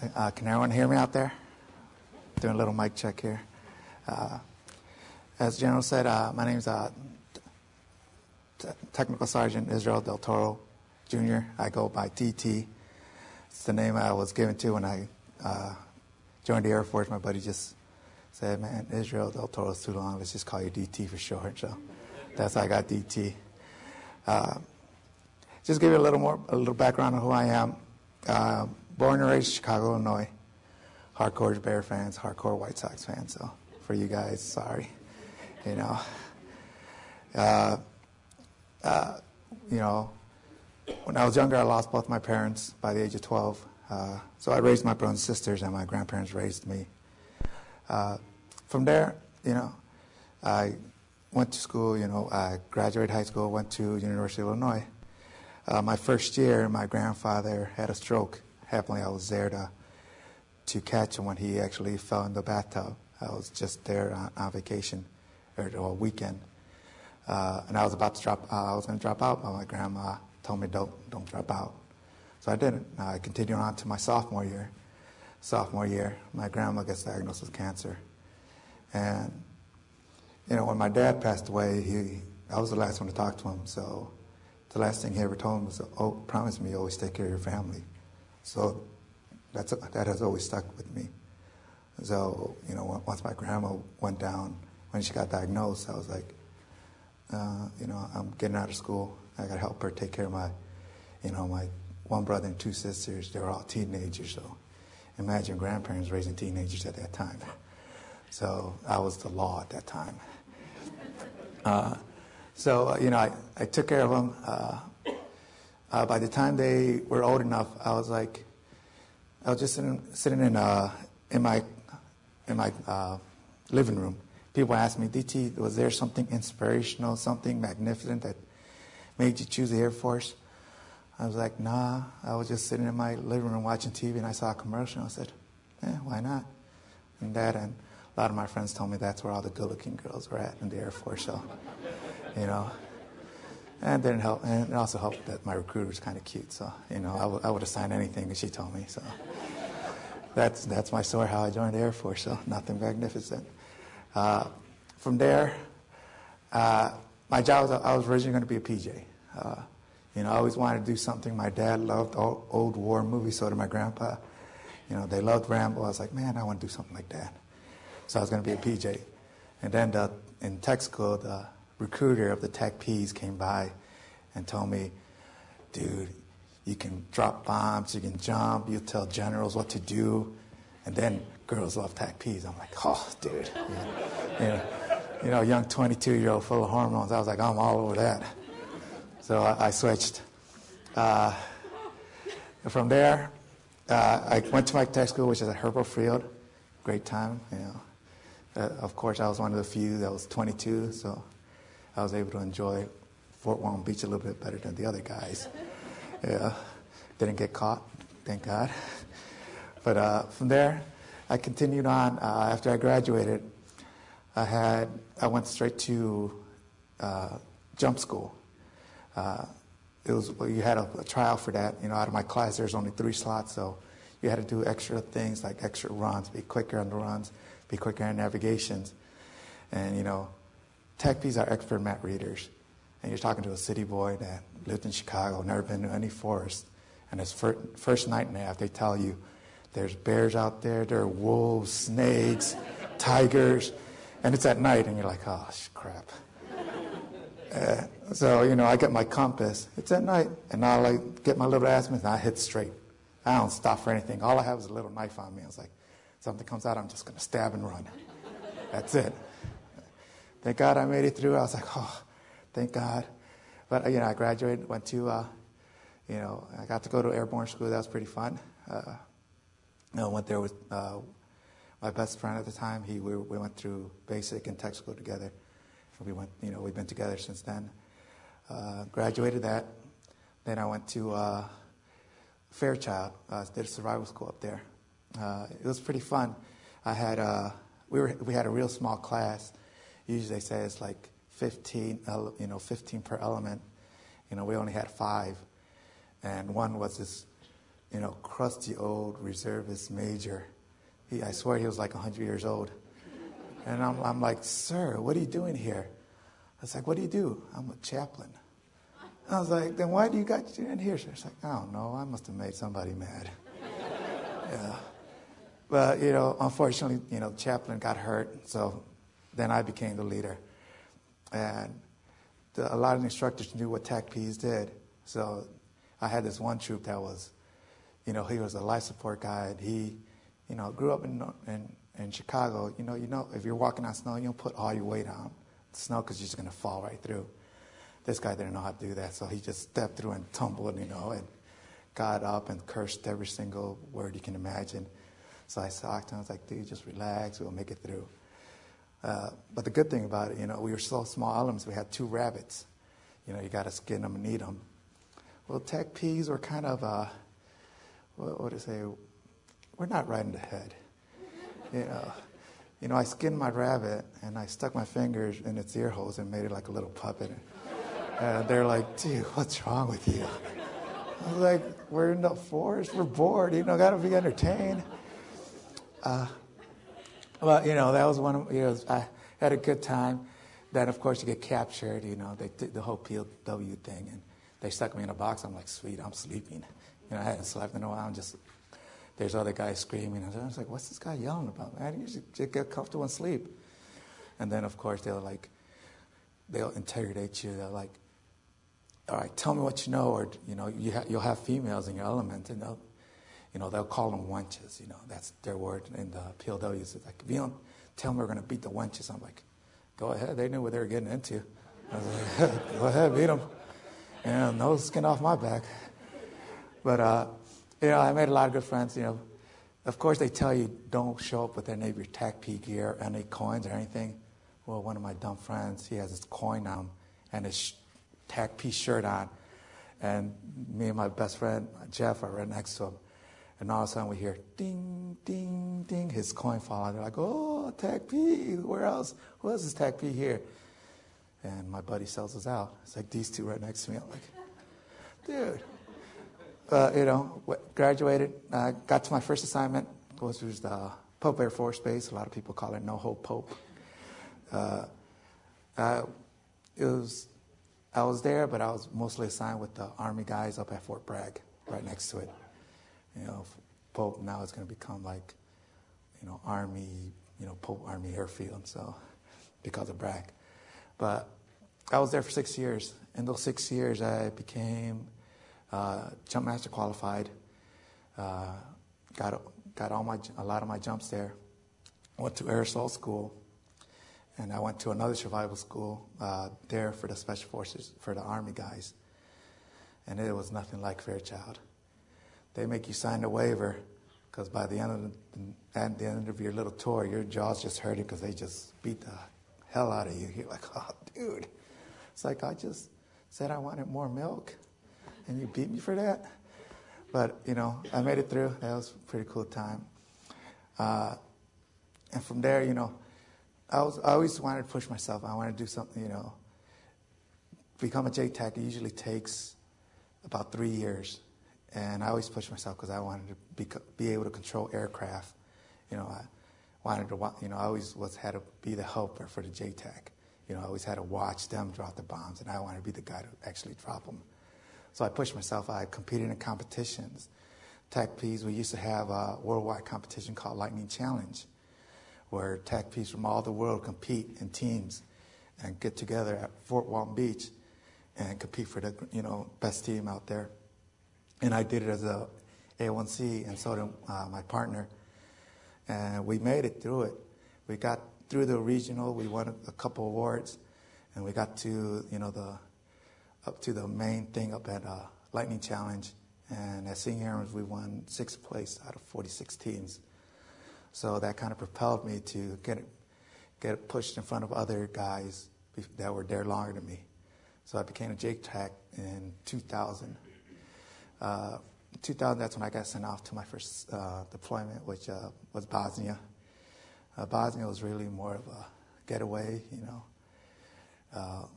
Can everyone hear me out there? Doing a little mic check here. As General said, my name is Technical Sergeant Israel Del Toro, Jr. I go by TT. It's the name I was given to when I joined the Air Force. My buddy just said, man, Israel Del Toro is too long. Let's just call you DT for short. So that's how I got DT. Just give you a little background on who I am. Born and raised in Chicago, Illinois. Hardcore Bear fans, hardcore White Sox fans. So for you guys, sorry. You know. When I was younger, I lost both my parents by the age of 12. So I raised my brothers and sisters, and my grandparents raised me. From there, I went to school. I graduated high school, went to University of Illinois. My first year, my grandfather had a stroke. Happily, I was there to catch him when he actually fell in the bathtub. I was just there on vacation or a weekend, and I was about to drop. I was going to drop out, but my grandma told me don't drop out, so I didn't. I continued on to my sophomore year. My grandma gets diagnosed with cancer, and when my dad passed away, I was the last one to talk to him. So the last thing he ever told him was, "Oh, promise me you always take care of your family." So that has always stuck with me. So once my grandma went down, when she got diagnosed, I was like, I'm getting out of school. I got to help her take care of my, my one brother and two sisters. They're all teenagers, so. Imagine grandparents raising teenagers at that time. So I was the law at that time. I took care of them. By the time they were old enough, I was just sitting in my living room. People asked me, DT, was there something inspirational, something magnificent that made you choose the Air Force? I was like, nah, I was just sitting in my living room watching TV, and I saw a commercial, and I said, why not? And that, and a lot of my friends told me that's where all the good-looking girls were at in the Air Force, so, And didn't help, and it also helped that my recruiter was kind of cute, so, I would have signed anything that she told me, so. That's my story, how I joined the Air Force, so nothing magnificent. From there, my job was, I was originally going to be a PJ. I always wanted to do something. My dad loved old war movies, so did my grandpa. They loved Rambo. I was like, man, I want to do something like that. So I was going to be a PJ. And then in tech school, the recruiter of the TACPs came by and told me, dude, you can drop bombs, you can jump, you tell generals what to do. And then girls love TACPs. I'm like, oh, dude. Young 22-year-old full of hormones. I was like, I'm all over that. So I switched. From there, I went to my tech school, which is at Herbal Field. Great time, Of course, I was one of the few that was 22, so I was able to enjoy Fort Walton Beach a little bit better than the other guys. Didn't get caught, thank God. But from there, I continued on. After I graduated, I went straight to jump school. You had a trial for that. Out of my class, there's only 3 slots, so you had to do extra things like extra runs, be quicker on the runs, be quicker on navigations. And, TACPs are expert map readers. And you're talking to a city boy that lived in Chicago, never been to any forest. And his first night and a half, they tell you there's bears out there, there are wolves, snakes, tigers. And it's at night, and you're like, oh, crap. I get my compass. It's at night, and I get my little azimuth, and I hit straight. I don't stop for anything. All I have is a little knife on me. I was like, something comes out, I'm just going to stab and run. That's it. Thank God I made it through. I was like, oh, thank God. But, I graduated, went to, I got to go to airborne school. That was pretty fun. I went there with my best friend at the time. We went through basic and tech school together. We went, we've been together since then. Graduated that. Then I went to Fairchild. Did a survival school up there. It was pretty fun. We had a real small class. Usually they say it's like 15 per element. We only had 5, and one was this you know, crusty old reservist major. I swear he was like 100 years old. And I'm like, sir, what are you doing here? I was like, what do you do? I'm a chaplain. And I was like, then why do you got you in here, sir? She's like, I don't know. I must have made somebody mad. Yeah. But, you know, unfortunately, you know, chaplain got hurt. So then I became the leader. And a lot of the instructors knew what TACPs did. So I had this one troop that was, you know, he was a life support guy. And he, you know, grew up in Chicago. You know, if you're walking on snow, you don't put all your weight on snow because you're just going to fall right through. This guy didn't know how to do that, so he just stepped through and tumbled, you know, and got up and cursed every single word you can imagine. So I talked to him. I was like, dude, just relax. We'll make it through. But the good thing about it, you know, we were so small elements. We had 2 rabbits. You know, you got to skin them and eat them. Well, TACPs were kind of, what do you say, we're not right in the head. You know, I skinned my rabbit, and I stuck my fingers in its ear holes and made it like a little puppet. And they're like, dude, what's wrong with you? I was like, we're in the forest. We're bored. You know, got to be entertained. Well, you know, that was one of, you know, I had a good time. Then, of course, you get captured. You know, they did the whole POW thing, and they stuck me in a box. I'm like, sweet, I'm sleeping. You know, I hadn't slept in a while. I'm just... There's other guys screaming. I was like, what's this guy yelling about? Man, you just get comfortable and sleep. And then, of course, they'll interrogate you. They're like, all right, tell me what you know. Or, you know, you'll have females in your element. And they'll call them wenches. You know, that's their word in the PLWs. It's like, if you don't tell me we're going to beat the wenches, I'm like, go ahead. They knew what they were getting into. I was like, go ahead, beat them. And no skin off my back. But, you know, I made a lot of good friends, you know. Of course, they tell you don't show up with any of your TACP gear, any coins or anything. Well, one of my dumb friends, he has his coin on and his TACP shirt on. And me and my best friend, Jeff, are right next to him. And all of a sudden we hear, ding, ding, ding, his coin fall out. They're like, oh, TACP, where else? Who else is TACP here? And my buddy sells us out. It's like these two right next to me. I'm like, dude. You know, graduated, got to my first assignment, which was the Pope Air Force Base. A lot of people call it No-Hope Pope. I was there, but I was mostly assigned with the Army guys up at Fort Bragg, right next to it. You know, Pope now is going to become like, you know, Army, you know, Pope Army Airfield, so, because of BRAC. But I was there for 6 years. In those 6 years, I became... jump master qualified, got a lot of my jumps there. Went to aerosol school, and I went to another survival school there for the special forces, for the Army guys. And it was nothing like Fairchild. They make you sign a waiver because by the end of your little tour, your jaw's just hurting because they just beat the hell out of you. You're like, oh, dude. It's like I just said I wanted more milk. And you beat me for that? But, you know, I made it through. That was a pretty cool time. And from there, you know, I always wanted to push myself. I wanted to do something, you know. Become a JTAC, it usually takes about 3 years. And I always pushed myself because I wanted to be able to control aircraft. You know, I wanted to, you know, I always had to be the helper for the JTAC. You know, I always had to watch them drop the bombs, and I wanted to be the guy to actually drop them. So I pushed myself. I competed in competitions. TACPs, we used to have a worldwide competition called Lightning Challenge, where TACPs from all the world compete in teams and get together at Fort Walton Beach and compete for the, you know, best team out there. And I did it as a A1C, and so did my partner. And we made it through it. We got through the regional. We won a couple awards, and we got to, you know, up to the main thing up at Lightning Challenge. And as senior airmen, we won 6th place out of 46 teams. So that kind of propelled me to get pushed in front of other guys that were there longer than me. So I became a JTAC in 2000. 2000, that's when I got sent off to my first deployment, which was Bosnia. Bosnia was really more of a getaway, you know.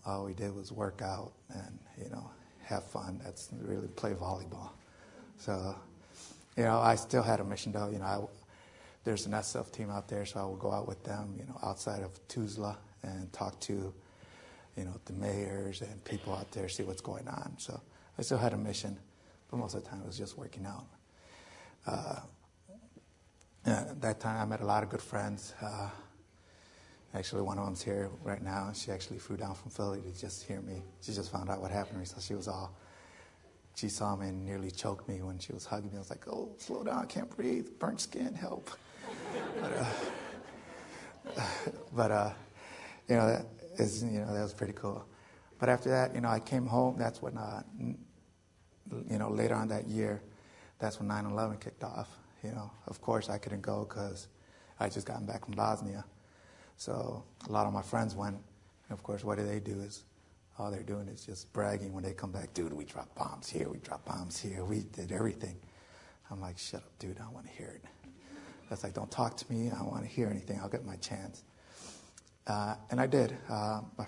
All we did was work out and, you know, have fun. That's really play volleyball. So You know, I still had a mission though. You know, there's an SF team out there, so I would go out with them, you know, outside of Tuzla and talk to, you know, the mayors and people out there, see what's going on. So I still had a mission, but most of the time it was just working out. At that time I met a lot of good friends. Actually, one of them's here right now, and she actually flew down from Philly to just hear me. She just found out what happened, so she saw me and nearly choked me when she was hugging me. I was like, oh, slow down, I can't breathe, burnt skin, help. but you know, that was pretty cool. But after that, you know, I came home. That's when, you know, later on that year, that's when 9/11 kicked off. You know, of course I couldn't go because I had just gotten back from Bosnia. So a lot of my friends went, and of course, what do they do is, all they're doing is just bragging when they come back. Dude, we dropped bombs here, we dropped bombs here, we did everything. I'm like, shut up, dude, I don't want to hear it. That's like, don't talk to me, I don't want to hear anything, I'll get my chance. And I did. My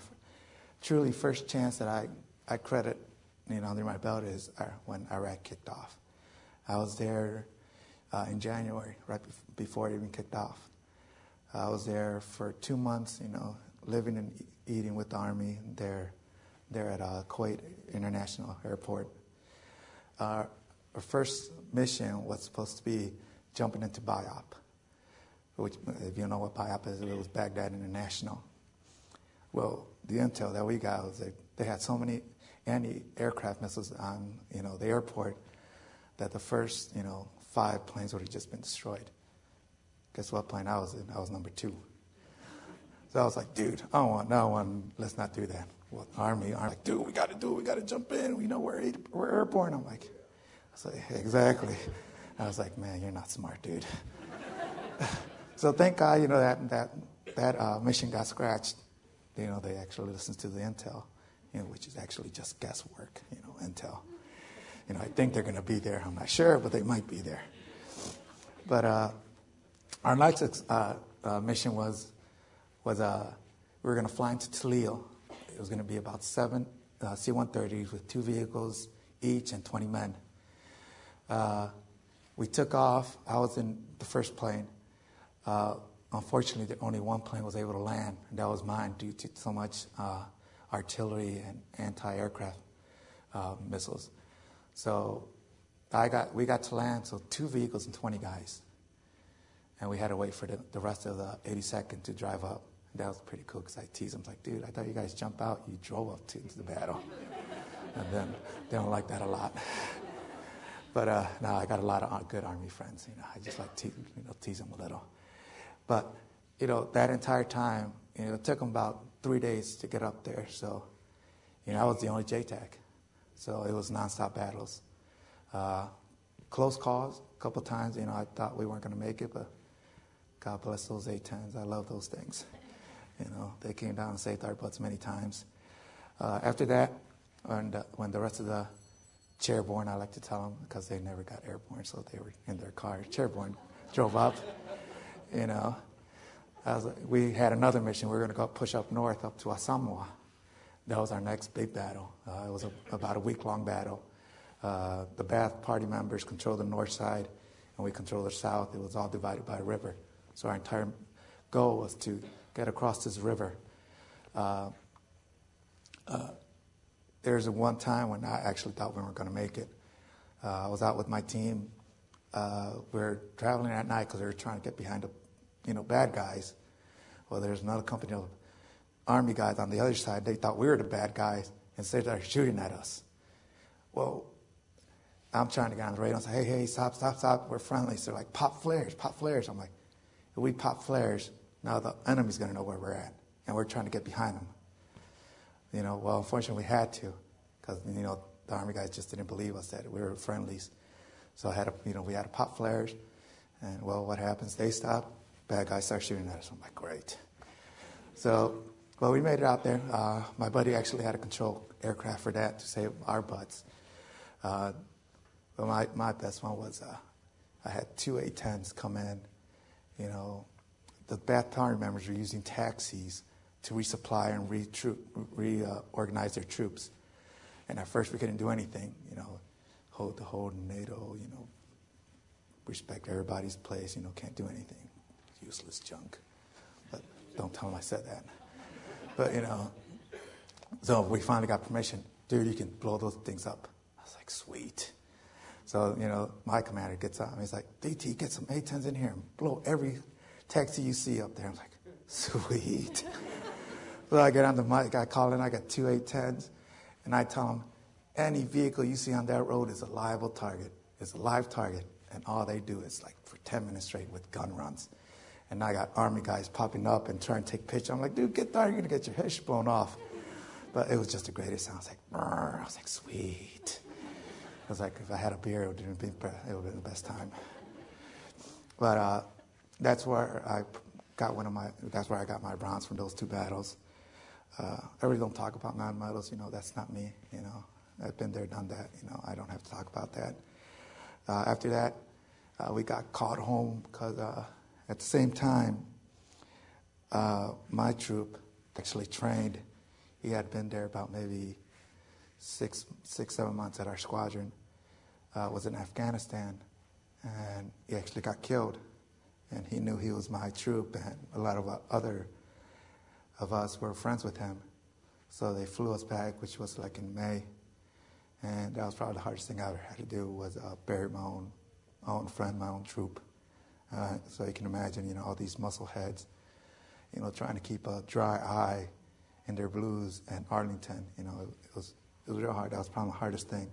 truly first chance that I credit, you know, under my belt is when Iraq kicked off. I was there in January, right before it even kicked off. I was there for 2 months, you know, living and eating with the Army there at Kuwait International Airport. Our first mission was supposed to be jumping into Biop, which, if you know what Biop is, it was Baghdad International. Well, the intel that we got was that they had so many anti-aircraft missiles on, you know, the airport that the first, you know, 5 planes would have just been destroyed. Guess what plane I was in? I was number 2. So I was like, dude, I don't want no one. Let's not do that. Well, Army, like, dude, we got to do it. We got to jump in. We know we're airborne. I was like, exactly. I was like, man, you're not smart, dude. So thank God, you know, that mission got scratched. You know, they actually listened to the intel, you know, which is actually just guesswork, you know, intel. You know, I think they're going to be there. I'm not sure, but they might be there. But our next mission was we were going to fly into Talil. It was going to be about 7 C-130s with 2 vehicles each and 20 men. We took off. I was in the first plane. Unfortunately, only one plane was able to land, and that was mine due to so much artillery and anti-aircraft missiles. So we got to land, so 2 vehicles and 20 guys. And we had to wait for the rest of the 82nd to drive up. That was pretty cool because I teased him, like, dude, I thought you guys jumped out. You drove up to the battle. And then they don't like that a lot. But no, I got a lot of good Army friends. You know, I just like to tease them a little. But, you know, that entire time, you know, it took them about 3 days to get up there. So, you know, I was the only JTAC. So it was nonstop battles. Close calls a couple times. You know, I thought we weren't going to make it, but God bless those A-10s. I love those things. You know, they came down and saved our butts many times. After that, when the rest of the chairborne, I like to tell them, because they never got airborne, so they were in their car. Chairborne drove up, you know. We had another mission. We were going to go push up north, up to Asamoah. That was our next big battle. It was about a week-long battle. The Bath party members controlled the north side, and we controlled the south. It was all divided by a river. So our entire goal was to get across this river. There's one time when I actually thought we weren't going to make it. I was out with my team. We were traveling at night because we were trying to get behind the, you know, bad guys. Well, there's another company of Army guys on the other side. They thought we were the bad guys, and so they started shooting at us. Well, I'm trying to get on the radio and say, hey, stop, we're friendly. So they're like, pop flares. I'm like, if we pop flares, now the enemy's going to know where we're at, and we're trying to get behind them. You know, well, unfortunately, we had to, because, you know, the Army guys just didn't believe us that we were friendlies. So we had to pop flares, and, well, what happens? They stop, bad guys start shooting at us. I'm like, great. So, well, we made it out there. My buddy actually had a control aircraft for that to save our butts. But my best one was I had 2 A-10s come in. You know, the Bath party members were using taxis to resupply and reorganize their troops. And at first we couldn't do anything, you know, hold the whole NATO, you know, respect everybody's place, you know, can't do anything. Useless junk. But don't tell them I said that. But, you know, so we finally got permission. Dude, you can blow those things up. I was like, sweet. So, you know, my commander gets out and he's like, DT, get some A-10s in here and blow every taxi you see up there. I'm like, sweet. So I get on the mic, I call in, I got two A-10s, and I tell them, any vehicle you see on that road is a liable target. It's a live target. And all they do is like for 10 minutes straight with gun runs. And I got Army guys popping up and trying to take pictures. I'm like, dude, get there, you're going to get your head blown off. But it was just the greatest sound. I was like, brr. I was like, sweet. I was like, if I had a beer, it would be the best time. But that's where I got my bronze from those two battles. I really don't talk about non-medals, you know, that's not me, you know. I've been there, done that, you know, I don't have to talk about that. After that, we got called home because at the same time, my troop actually trained. He had been there about maybe six, 7 months at our squadron, was in Afghanistan, and he actually got killed. And he knew he was my troop, and a lot of other of us were friends with him. So they flew us back, which was like in May. And that was probably the hardest thing I ever had to do was bury my own friend, my own troop. So you can imagine, you know, all these muscle heads, you know, trying to keep a dry eye in their blues and Arlington. You know, it was real hard. That was probably the hardest thing.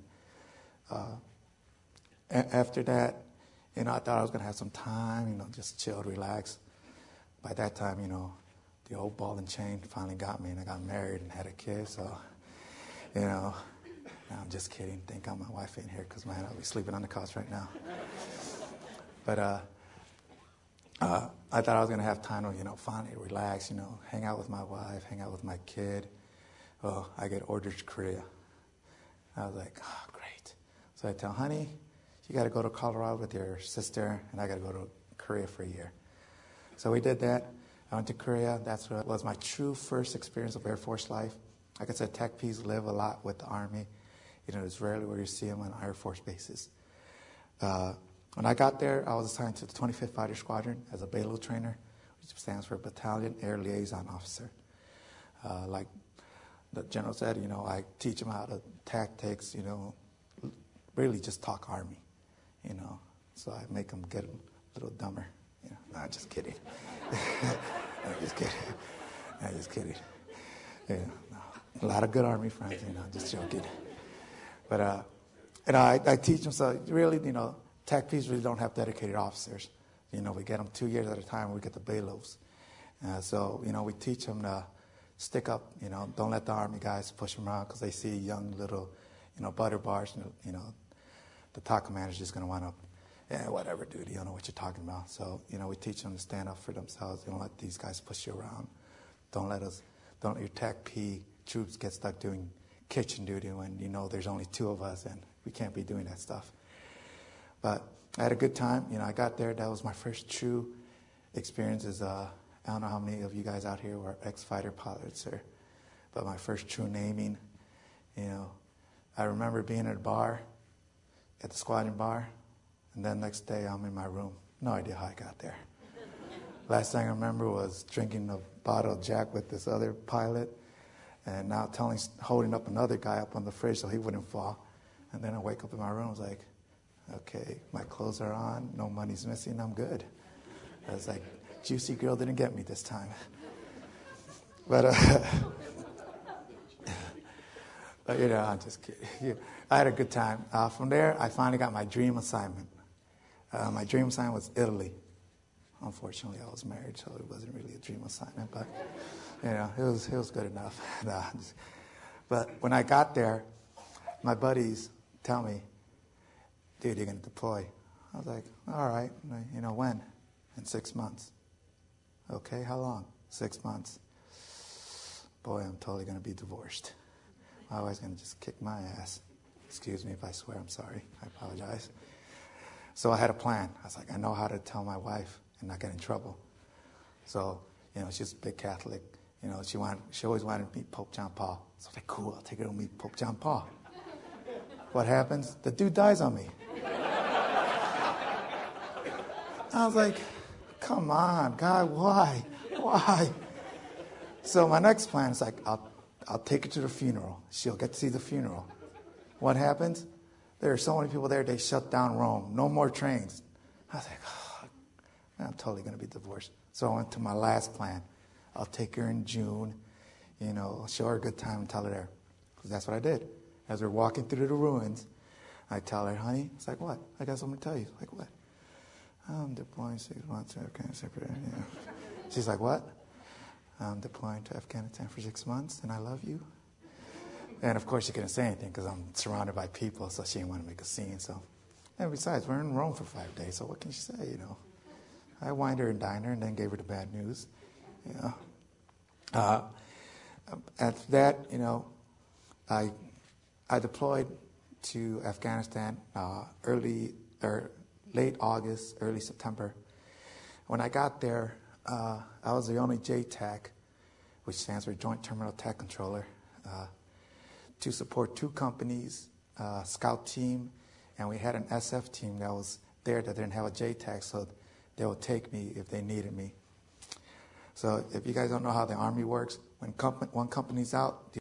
After that, you know, I thought I was going to have some time, you know, just chill, relax. By that time, you know, the old ball and chain finally got me, and I got married and had a kid. So, you know, I'm just kidding. Thank God my wife ain't here because, man, I'll be sleeping on the couch right now. But I thought I was going to have time to, you know, finally relax, you know, hang out with my wife, hang out with my kid. Well, I get ordered to Korea. I was like, oh, great. So I tell honey, you got to go to Colorado with your sister, and I got to go to Korea for a year. So we did that. I went to Korea. That's what was my true first experience of Air Force life. Like I said, TACPs live a lot with the Army. You know, it's rarely where you see them on Air Force bases. When I got there, I was assigned to the 25th Fighter Squadron as a Bailiff trainer, which stands for Battalion Air Liaison Officer. Like the general said, you know, I teach them how to tactics, you know, really just talk Army, you know. So I make them get a little dumber. You know, no, I'm just kidding. I'm just kidding. You know, no, a lot of good Army friends, you know, just joking. But, you know, I teach them, so really, you know, TACPs really don't have dedicated officers. You know, we get them 2 years at a time, we get the bailiffs. So, you know, we teach them to stick up, you know, don't let the Army guys push them around because they see young little, you know, butter bars, you know, the top commander's just going to wind up, yeah, whatever, dude, you don't know what you're talking about. So, you know, we teach them to stand up for themselves. Don't let these guys push you around. Don't let your TACP troops get stuck doing kitchen duty when you know there's only two of us and we can't be doing that stuff. But I had a good time. You know, I got there. That was my first true experience. I don't know how many of you guys out here were ex-fighter pilots, sir, but my first true naming, you know, I remember being at a bar, at the squadron bar, and then next day I'm in my room. No idea how I got there. Last thing I remember was drinking a bottle of Jack with this other pilot, and now holding up another guy up on the fridge so he wouldn't fall. And then I wake up in my room, I was like, okay, my clothes are on, no money's missing, I'm good. I was like, Juicy Girl didn't get me this time. But, but you know, I'm just kidding. I had a good time. From there, I finally got my dream assignment. My dream assignment was Italy. Unfortunately, I was married, so it wasn't really a dream assignment, but you know, it was good enough. Nah, but when I got there, my buddies tell me, dude, you're going to deploy. I was like, all right, you know, when? In 6 months. Okay, how long? 6 months. Boy, I'm totally going to be divorced. My wife's going to just kick my ass. Excuse me if I swear, I'm sorry. I apologize. So I had a plan. I was like, I know how to tell my wife and not get in trouble. So, you know, she's a big Catholic. You know, she always wanted to meet Pope John Paul. So I was like, cool, I'll take her to meet Pope John Paul. What happens? The dude dies on me. I was like, come on, God, why? Why? So my next plan is like, I'll take her to the funeral. She'll get to see the funeral. What happens? There are so many people there, they shut down Rome. No more trains. I was like, oh, I'm totally going to be divorced. So I went to my last plan. I'll take her in June, you know, show her a good time and tell her there. Because that's what I did. As we're walking through the ruins, I tell her, honey, it's like, what? I got something to tell you. Like, what? I'm deploying 6 months to Afghanistan. Yeah. She's like, what? I'm deploying to Afghanistan for 6 months, and I love you. And, of course, she couldn't say anything because I'm surrounded by people, so she didn't want to make a scene. So, and besides, we're in Rome for 5 days, so what can she say, you know? I wined her and dined her and then gave her the bad news, you know. At that, you know, I deployed to Afghanistan late August, early September. When I got there, I was the only JTAC, which stands for Joint Terminal Attack Controller, to support two companies, scout team, and we had an SF team that was there that didn't have a JTAC, so they would take me if they needed me. So if you guys don't know how the Army works, when one company's out, the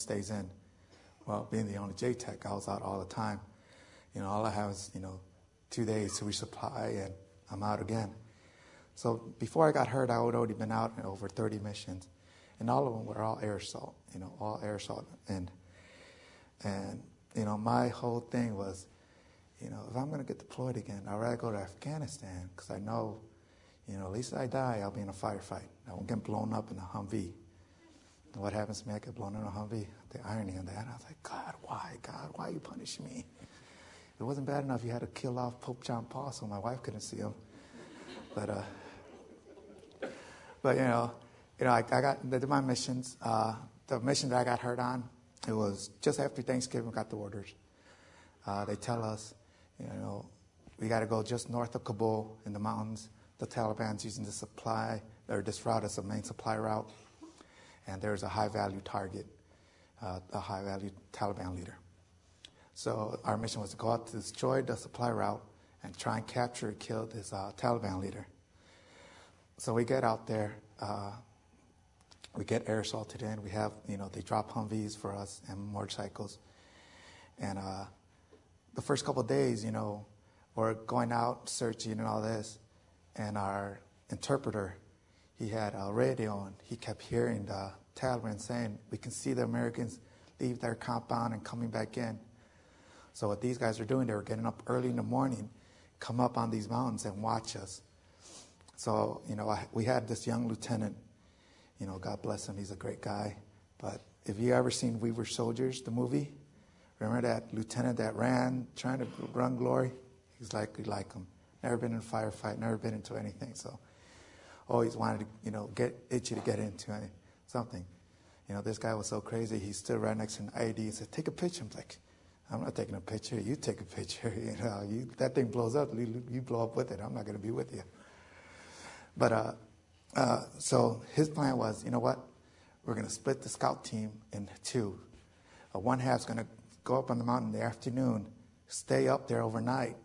stays in. Well, being the only JTAC, I was out all the time. You know, all I have is, you know, 2 days to resupply, and I'm out again. So before I got hurt, I would already been out in over 30 missions, and all of them were all air assault, you know, all air assault. And you know, my whole thing was, you know, if I'm going to get deployed again, I'd rather go to Afghanistan because I know, you know, at least if I die, I'll be in a firefight. I won't get blown up in a Humvee. And what happens to me? I get blown in a Humvee. The irony of that. I was like, God, why you punish me? It wasn't bad enough you had to kill off Pope John Paul so my wife couldn't see him. But you know, I got did my missions. The mission that I got hurt on, it was just after Thanksgiving. We got the orders. They tell us, you know, we got to go just north of Kabul in the mountains. The Taliban's using this route as a main supply route, and there's a high-value target, a high-value Taliban leader. So our mission was to go out to destroy the supply route and try and capture and kill this Taliban leader. So we get out there. We get air assaulted in. We have, you know, they drop Humvees for us and motorcycles. And the first couple of days, you know, we're going out, searching and all this. And our interpreter, he had a radio, and he kept hearing the Taliban saying, we can see the Americans leave their compound and coming back in. So what these guys were doing, they were getting up early in the morning, come up on these mountains and watch us. So, you know, we had this young lieutenant, you know, God bless him, he's a great guy. But if you ever seen We Were Soldiers, the movie, remember that lieutenant that ran, trying to run glory? He's likely like him. Never been in a firefight, never been into anything. So always wanted to, you know, get itchy to get into something. You know, this guy was so crazy, he stood right next to an IED and said, take a picture. I'm like, I'm not taking a picture. You take a picture. You know, that thing blows up. You blow up with it. I'm not going to be with you. But so his plan was, you know what? We're going to split the scout team in two. One half's going to go up on the mountain in the afternoon, stay up there overnight,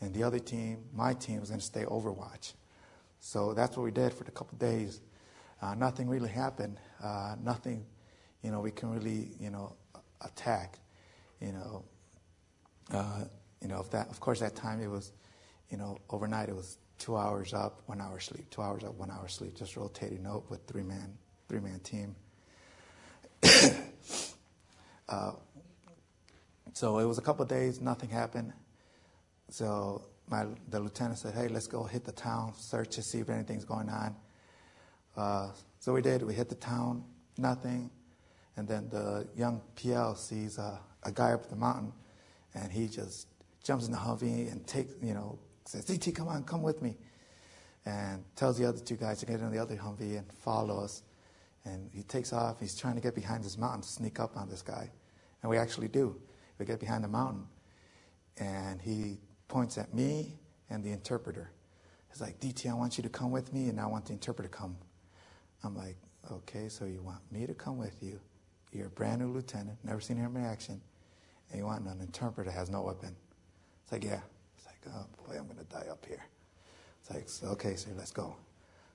and the other team, my team, was going to stay overwatch. So that's what we did for a couple of days. Nothing really happened. Nothing, you know, we can really, you know, attack. You know, if that, of course, that time it was, you know, overnight it was 2 hours up, 1 hour sleep, 2 hours up, 1 hour sleep, just rotating out with three-man team. So it was a couple of days, nothing happened. So the lieutenant said, hey, let's go hit the town, search to see if anything's going on. So we did, we hit the town, nothing. And then the young PL sees a guy up the mountain, and he just jumps in the Humvee and takes, you know, says, DT, come on, come with me, and tells the other two guys to get in the other Humvee and follow us. And he takes off. He's trying to get behind this mountain to sneak up on this guy, and we actually do. We get behind the mountain, and he points at me and the interpreter. He's like, DT, I want you to come with me, and I want the interpreter to come. I'm like, okay, so you want me to come with you. You're a brand new lieutenant, never seen him in action, and you want an interpreter that has no weapon. It's like, yeah. It's like, oh boy, I'm gonna die up here. It's like, so, okay, so let's go.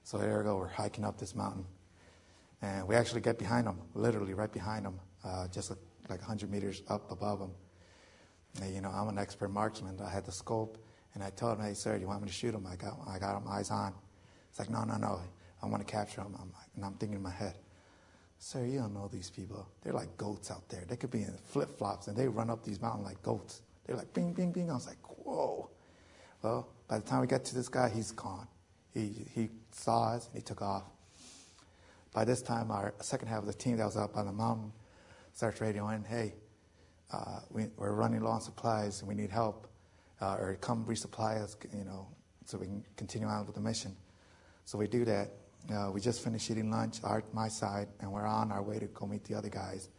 So there we go, we're hiking up this mountain. And we actually get behind them, literally right behind them, just like 100 meters up above them. And, you know, I'm an expert marksman. I had the scope, and I told him, hey, sir, you want me to shoot him? I got him eyes on. It's like, no, no, no. I want to capture him. I'm like, and I'm thinking in my head, sir, you don't know these people. They're like goats out there. They could be in flip-flops, and they run up these mountains like goats. They're like, bing, bing, bing. I was like, whoa. Well, by the time we got to this guy, he's gone. He saw us, and he took off. By this time, our second half of the team that was up on the mountain starts radioing, hey, we're running low on supplies, and we need help, or come resupply us, you know, so we can continue on with the mission. So we do that. We just finished eating lunch, my side, and we're on our way to go meet the other guys.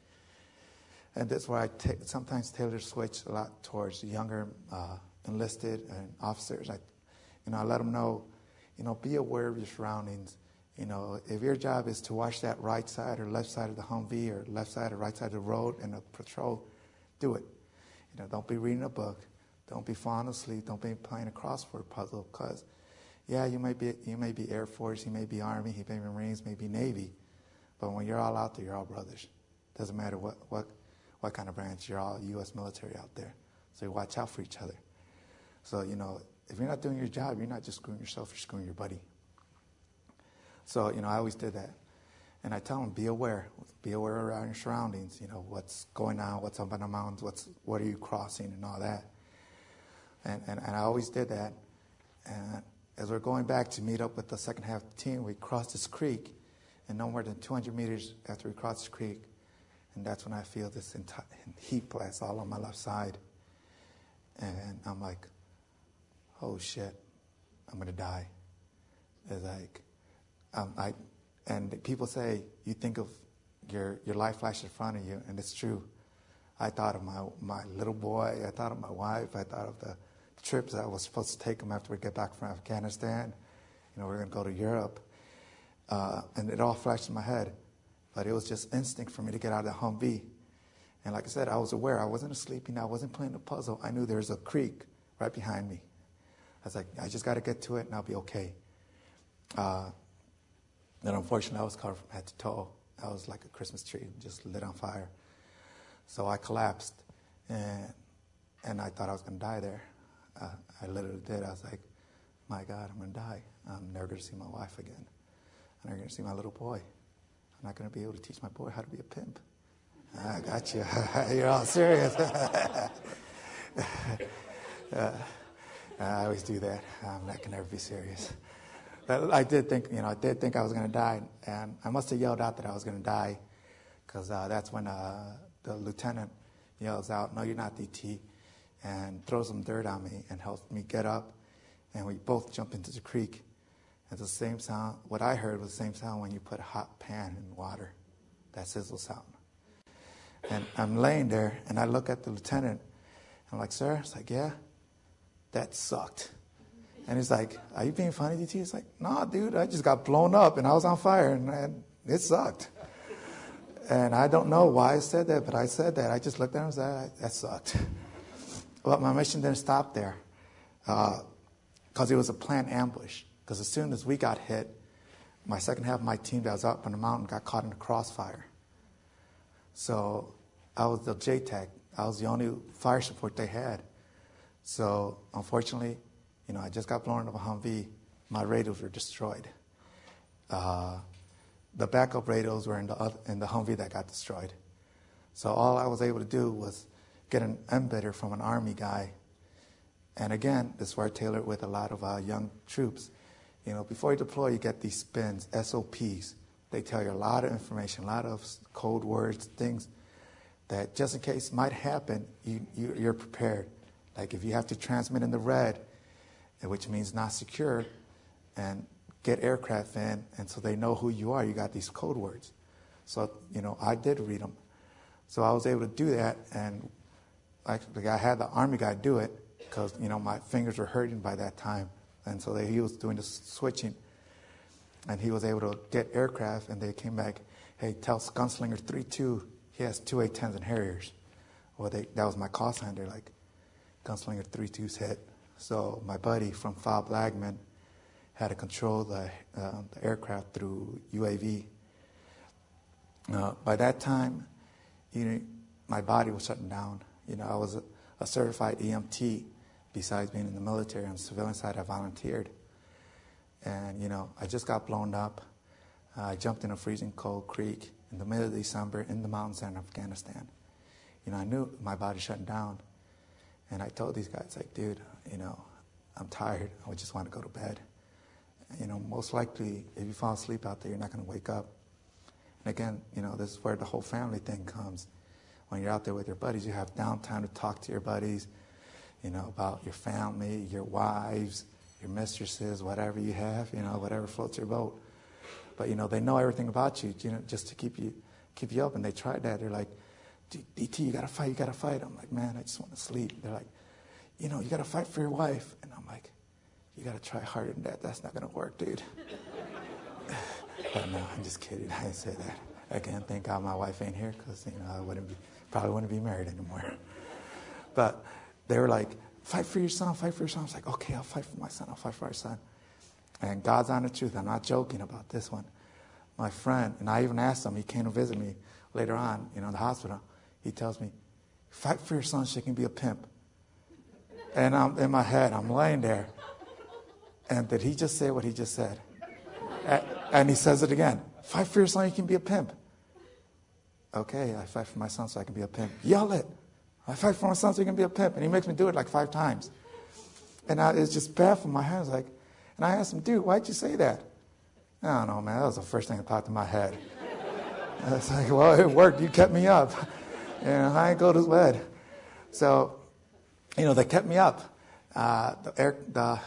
And that's where I sometimes tailor switch a lot towards the younger enlisted and officers. I let them know, you know, be aware of your surroundings. You know, if your job is to watch that right side or left side of the Humvee or left side or right side of the road and the patrol, do it. You know, don't be reading a book. Don't be falling asleep. Don't be playing a crossword puzzle because, yeah, you may be Air Force, you may be Army, you may be Marines, maybe Navy, but when you're all out there, you're all brothers. Doesn't matter what kind of branch, you're all U.S. military out there. So you watch out for each other. So, you know, if you're not doing your job, you're not just screwing yourself, you're screwing your buddy. So, you know, I always did that. And I tell them, be aware around your surroundings, you know, what's going on, what's up in the mountains, what are you crossing and all that. And I always did that. And as we're going back to meet up with the second half of the team, we crossed this creek, and no more than 200 meters after we crossed this creek, and that's when I feel this heat blast all on my left side. And I'm like, oh shit, I'm gonna die. It's like, and people say you think of your life flash in front of you, and it's true. I thought of my little boy. I thought of my wife. I thought of the trips I was supposed to take him after we get back from Afghanistan. You know, we're going to go to Europe. And it all flashed in my head. But it was just instinct for me to get out of the Humvee. And like I said, I was aware. I wasn't sleeping. I wasn't playing the puzzle. I knew there was a creek right behind me. I was like, I just got to get to it, and I'll be okay. Then unfortunately, I was covered from head to toe. I was like a Christmas tree, just lit on fire. So I collapsed, and I thought I was going to die there. I literally did. I was like, my God, I'm going to die. I'm never going to see my wife again. I'm never going to see my little boy. I'm not going to be able to teach my boy how to be a pimp. I got you. You're all serious. I always do that. I can never be serious. But I did think I was going to die, and I must have yelled out that I was going to die, because that's when the lieutenant yells out, "No, you're not, DT," and throws some dirt on me and helps me get up, and we both jump into the creek. It's the same sound. What I heard was the same sound when you put a hot pan in water, that sizzle sound. And I'm laying there, and I look at the lieutenant. I'm like, "Sir," it's like, "Yeah, that sucked." And he's like, are you being funny, DT? It's like, no, dude, I just got blown up, and I was on fire, and it sucked. And I don't know why I said that, but I said that. I just looked at him and said, that sucked. But my mission didn't stop there, because it was a planned ambush. Because as soon as we got hit, my second half of my team that was up on the mountain got caught in the crossfire. So I was the JTAC. I was the only fire support they had. So unfortunately, you know, I just got blown up a Humvee. My radios were destroyed. The backup radios were in the Humvee that got destroyed. So all I was able to do was get an embedder from an Army guy. And again, this is where I tailor with a lot of young troops. You know, before you deploy, you get these spins, SOPs. They tell you a lot of information, a lot of code words, things that just in case might happen, you're prepared. Like if you have to transmit in the red, which means not secure, and get aircraft in, and so they know who you are. You got these code words. So, you know, I did read them. So I was able to do that, and actually I had the Army guy do it because, you know, my fingers were hurting by that time, and so he was doing the switching, and he was able to get aircraft, and they came back, hey, tell Gunslinger 3-2 he has two A-10s and Harriers. Well, that was my call sign. They're like, Gunslinger 3-2's hit. So my buddy from Fob Lagman had to control the aircraft through UAV. By that time, you know, my body was shutting down. You know, I was a certified EMT. Besides being in the military, on the civilian side, I volunteered. And, you know, I just got blown up. I jumped in a freezing cold creek in the middle of December in the mountains in Afghanistan. You know, I knew my body shutting down. And I told these guys, like, dude, you know, I'm tired. I just want to go to bed. You know, most likely, if you fall asleep out there, you're not going to wake up. And again, you know, this is where the whole family thing comes. When you're out there with your buddies, you have downtime to talk to your buddies, you know, about your family, your wives, your mistresses, whatever you have, you know, whatever floats your boat. But, you know, they know everything about you, you know, just to keep you up. And they tried that. They're like, DT, you got to fight, you got to fight. I'm like, man, I just want to sleep. They're like, you know, you got to fight for your wife. And I'm like, you got to try harder than that. That's not going to work, dude. But no, I'm just kidding. I didn't say that. Again, thank God my wife ain't here because, you know, I probably wouldn't be married anymore. But they were like, fight for your son, fight for your son. I was like, okay, I'll fight for my son, I'll fight for our son. And God's honest truth, I'm not joking about this one. My friend, and I even asked him, he came to visit me later on, you know, in the hospital. He tells me, fight for your son, she can be a pimp. And I'm in my head, I'm laying there. And did he just say what he just said? And he says it again. Fight for your son, you can be a pimp. Okay, I fight for my son so I can be a pimp. Yell it. I fight for my son so he can be a pimp. And he makes me do it like 5 times. And it's just bad for my hands. Like, and I asked him, dude, why'd you say that? I don't know, man. That was the first thing that popped in my head. I was like, well, it worked. You kept me up. And you know, I ain't go to bed. So, you know, they kept me up. The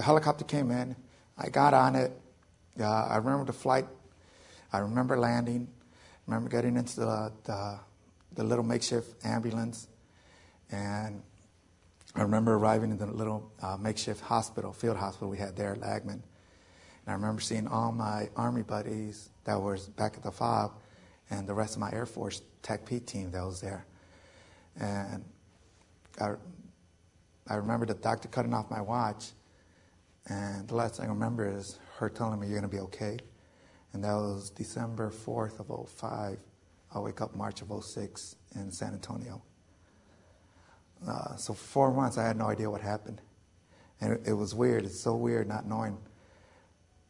helicopter came in. I got on it. I remember the flight. I remember landing. I remember getting into the little makeshift ambulance. And I remember arriving in the little makeshift hospital, field hospital we had there at Lagman. And I remember seeing all my Army buddies that was back at the FOB and the rest of my Air Force TACP team that was there. And I remember the doctor cutting off my watch. And the last thing I remember is her telling me, you're going to be okay. And that was December 4th of 05. I wake up March of 06 in San Antonio. So for 4 months, I had no idea what happened. And it was weird. It's so weird not knowing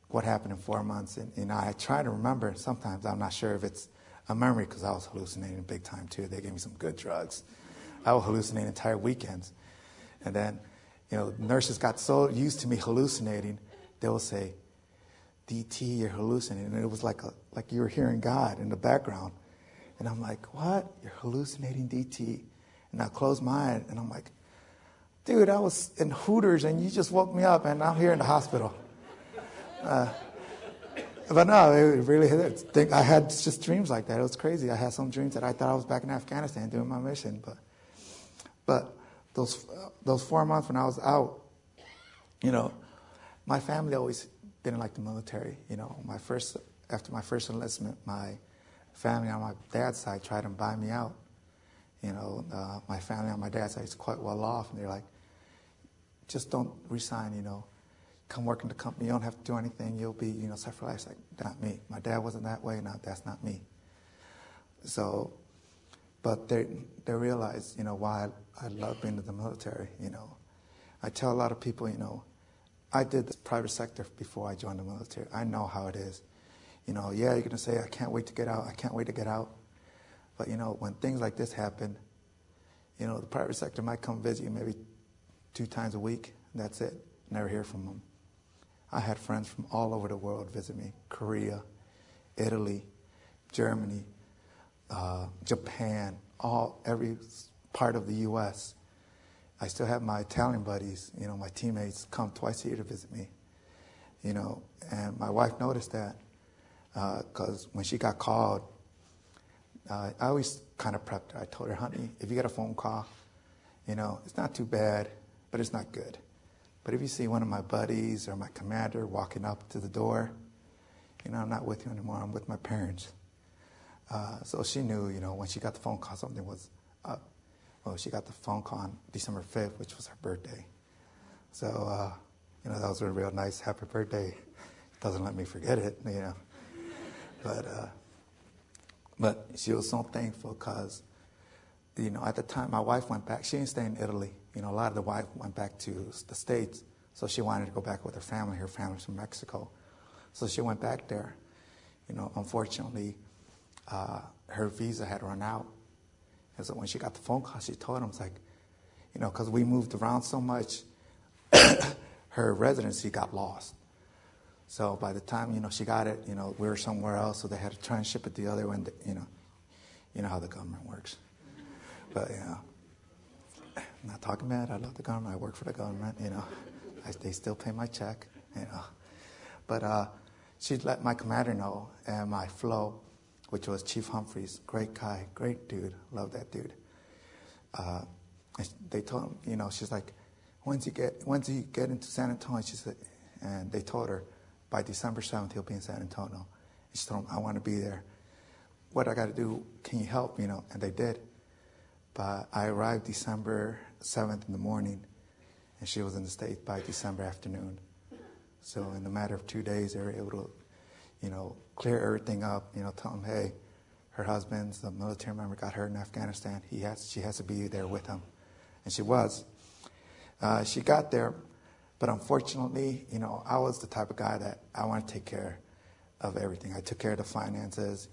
what happened in 4 months. And I try to remember. Sometimes I'm not sure if it's a memory because I was hallucinating big time, too. They gave me some good drugs. I would hallucinate entire weekends. And then, you know, nurses got so used to me hallucinating, they would say, DT, you're hallucinating. And it was like you were hearing God in the background. And I'm like, what? You're hallucinating, DT. And I closed my eye, and I'm like, dude, I was in Hooters, and you just woke me up, and I'm here in the hospital. But no, it really hit. I had just dreams like that. It was crazy. I had some dreams that I thought I was back in Afghanistan doing my mission. But those 4 months when I was out, you know, my family always didn't like the military. You know, after my first enlistment, my family on my dad's side tried to buy me out. You know, my family on my dad's side is quite well off, and they're like, just don't resign, you know. Come work in the company. You don't have to do anything. You'll be, you know, set for life. It's like, not me. My dad wasn't that way. No, that's not me. So, but they realized, you know, why I love being in the military, you know. I tell a lot of people, you know, I did the private sector before I joined the military. I know how it is. You know, yeah, you're going to say, I can't wait to get out. I can't wait to get out. But, you know, when things like this happen, you know, the private sector might come visit you maybe 2 times a week. That's it. Never hear from them. I had friends from all over the world visit me. Korea, Italy, Germany, Japan, every part of the U.S. I still have my Italian buddies, you know, my teammates come twice a year to visit me, you know, and my wife noticed that because when she got called, I always kind of prepped her. I told her, honey, if you get a phone call, you know, it's not too bad, but it's not good. But if you see one of my buddies or my commander walking up to the door, you know, I'm not with you anymore. I'm with my parents. So she knew, you know, when she got the phone call, something was up. Well, she got the phone call on December 5th, which was her birthday. So, that was a real nice happy birthday. Doesn't let me forget it, But she was so thankful because, at the time my wife went back. She didn't stay in Italy. A lot of the wife went back to the States. So she wanted to go back with her family. Her family's from Mexico. So she went back there. Unfortunately, her visa had run out. And so when she got the phone call, she told him, it's like, because we moved around so much, her residency got lost. So by the time, she got it, we were somewhere else, so they had to try and ship it the other way, you know how the government works. But, I'm not talking bad. I love the government. I work for the government, They still pay my check, But she let my commander know, and my flow, which was Chief Humphreys, great guy, great dude, love that dude. They told him, she's like, when's he get into San Antonio? She said, and they told her, by December 7th, he'll be in San Antonio. And she told him, I want to be there. What I got to do? Can you help? And they did. But I arrived December 7th in the morning, and she was in the States by December afternoon. So in the matter of 2 days, they were able to, clear everything up, tell them, hey, her husband's a military member, got hurt in Afghanistan. She has to be there with him. And she was. She got there, but unfortunately, I was the type of guy that I want to take care of everything. I took care of the finances.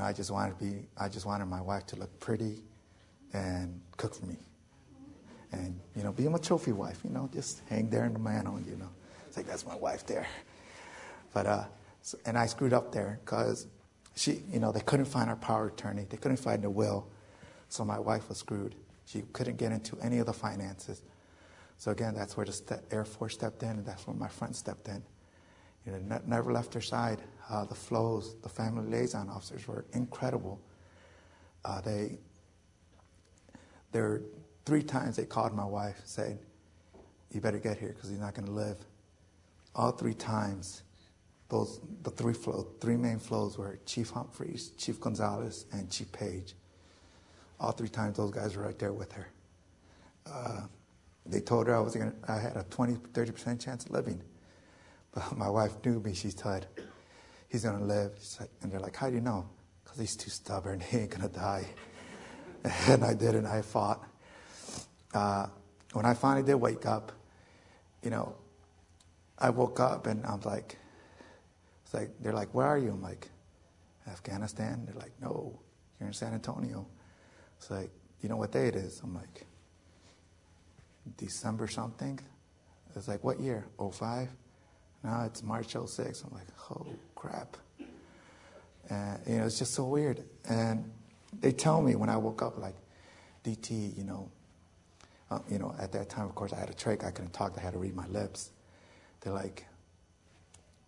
I just wanted my wife to look pretty and cook for me. And, be my trophy wife, just hang there in the mantle, It's like, that's my wife there. But, and I screwed up there because she, they couldn't find our power of attorney. They couldn't find the will. So my wife was screwed. She couldn't get into any of the finances. So again, that's where the Air Force stepped in, and that's where my friend stepped in. Never left her side. The flows, the family liaison officers were incredible. There 3 times they called my wife, said, you better get here because he's not going to live. All 3 times, the three main flows were Chief Humphreys, Chief Gonzalez, and Chief Page. All 3 times, those guys were right there with her. They told her I had a 20-30% chance of living. But my wife knew me. She said, he's going to live. And they're like, how do you know? Because he's too stubborn. He ain't going to die. And I did, and I fought. When I finally did wake up, I woke up, and I'm like, they're like, where are you? I'm like, Afghanistan? They're like, no, you're in San Antonio. It's like, you know what day it is? I'm like, December something? It's like, what year? 05? No, it's March 06. I'm like, oh, crap. And, it's just so weird. And they tell me when I woke up, like, DT, at that time, of course, I had a trach. I couldn't talk. I had to read my lips. They're like,